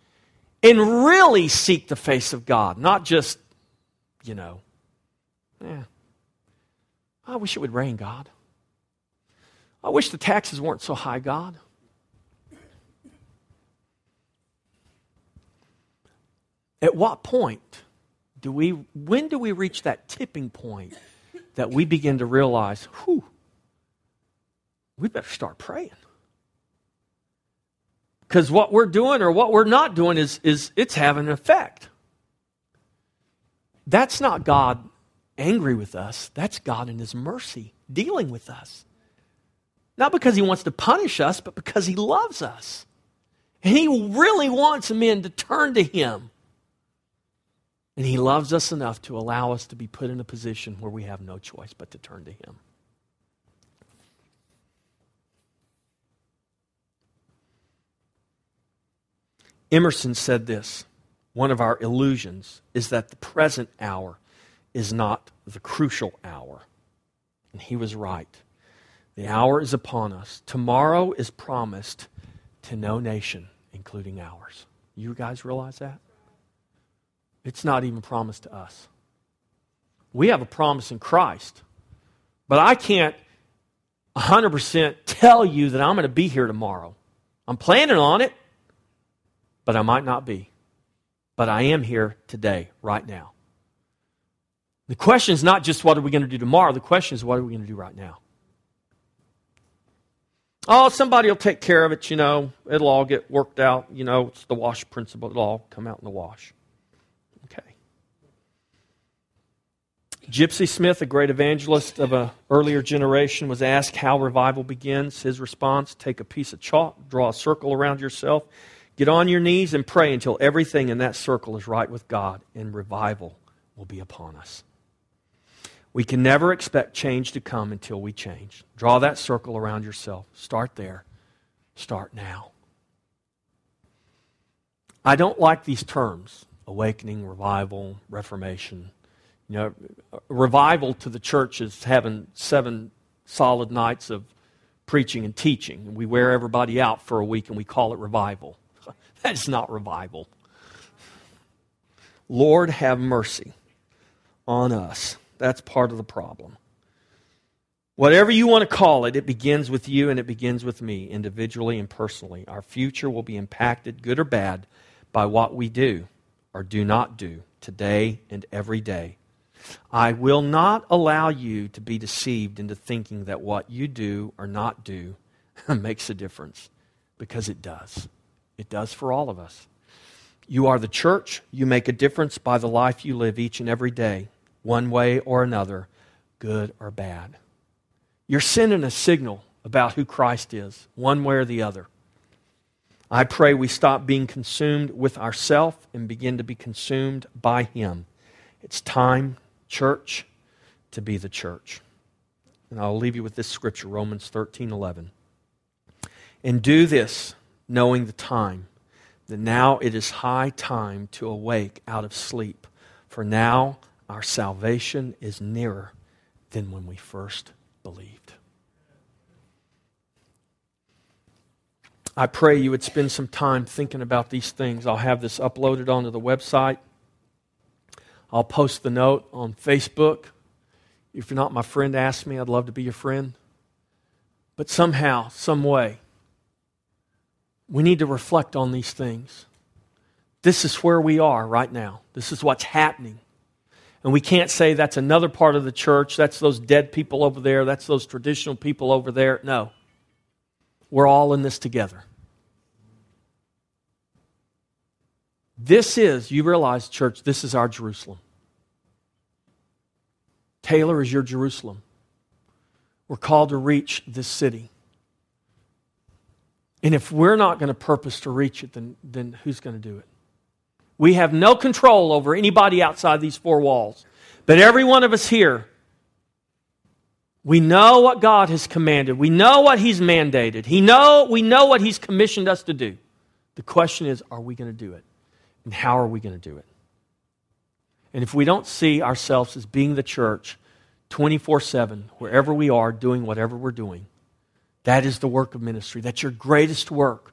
and really seek the face of God? Not just, I wish it would rain, God. I wish the taxes weren't so high, God. At what point when do we reach that tipping point that we begin to realize, we better start praying? Because what we're doing or what we're not doing is it's having an effect. That's not God angry with us. That's God in His mercy dealing with us. Not because He wants to punish us, but because He loves us. And He really wants men to turn to Him. And He loves us enough to allow us to be put in a position where we have no choice but to turn to Him. Emerson said this: one of our illusions is that the present hour is not the crucial hour. And he was right. The hour is upon us. Tomorrow is promised to no nation, including ours. You guys realize that? It's not even promised to us. We have a promise in Christ, but I can't 100% tell you that I'm going to be here tomorrow. I'm planning on it, but I might not be. But I am here today, right now. The question is not just what are we going to do tomorrow. The question is what are we going to do right now? Oh, somebody will take care of it, It'll all get worked out. It's the wash principle. It'll all come out in the wash. Okay. Gypsy Smith, a great evangelist of an earlier generation, was asked how revival begins. His response: take a piece of chalk, draw a circle around yourself, get on your knees and pray until everything in that circle is right with God, and revival will be upon us. We can never expect change to come until we change. Draw that circle around yourself. Start there. Start now. I don't like these terms: awakening, revival, reformation. Revival to the church is having 7 solid nights of preaching and teaching. We wear everybody out for a week and we call it revival. That is not revival. Lord, have mercy on us. That's part of the problem. Whatever you want to call it, it begins with you and it begins with me, individually and personally. Our future will be impacted, good or bad, by what we do or do not do today and every day. I will not allow you to be deceived into thinking that what you do or not do makes a difference, because it does. It does for all of us. You are the church. You make a difference by the life you live each and every day, one way or another, good or bad. You're sending a signal about who Christ is, one way or the other. I pray we stop being consumed with ourselves and begin to be consumed by Him. It's time, church, to be the church. And I'll leave you with this scripture, Romans 13:11. And do this, knowing the time, that now it is high time to awake out of sleep, for now our salvation is nearer than when we first believed. I pray you would spend some time thinking about these things. I'll have this uploaded onto the website. I'll post the note on Facebook. If you're not my friend, ask me. I'd love to be your friend. But somehow, some way, We need to reflect on these things. This is where we are right now. This is what's happening. And we can't say that's another part of the church, that's those dead people over there, that's those traditional people over there. No. We're all in this together. This is, you realize, church, this is our Jerusalem. Taylor is your Jerusalem. We're called to reach this city. And if we're not going to purpose to reach it, then who's going to do it? We have no control over anybody outside these four walls. But every one of us here, we know what God has commanded. We know what He's mandated. We know what He's commissioned us to do. The question is, are we going to do it? And how are we going to do it? And if we don't see ourselves as being the church 24/7, wherever we are, doing whatever we're doing, that is the work of ministry. That's your greatest work.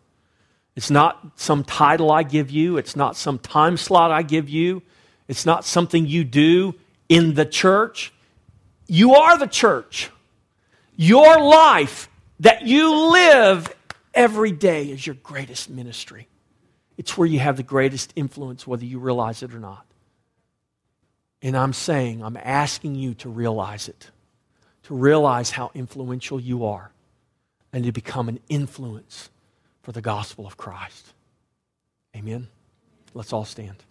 It's not some title I give you. It's not some time slot I give you. It's not something you do in the church. You are the church. Your life that you live every day is your greatest ministry. It's where you have the greatest influence, whether you realize it or not. And I'm saying, I'm asking you to realize it, to realize how influential you are, and to become an influence for the gospel of Christ. Amen? Let's all stand.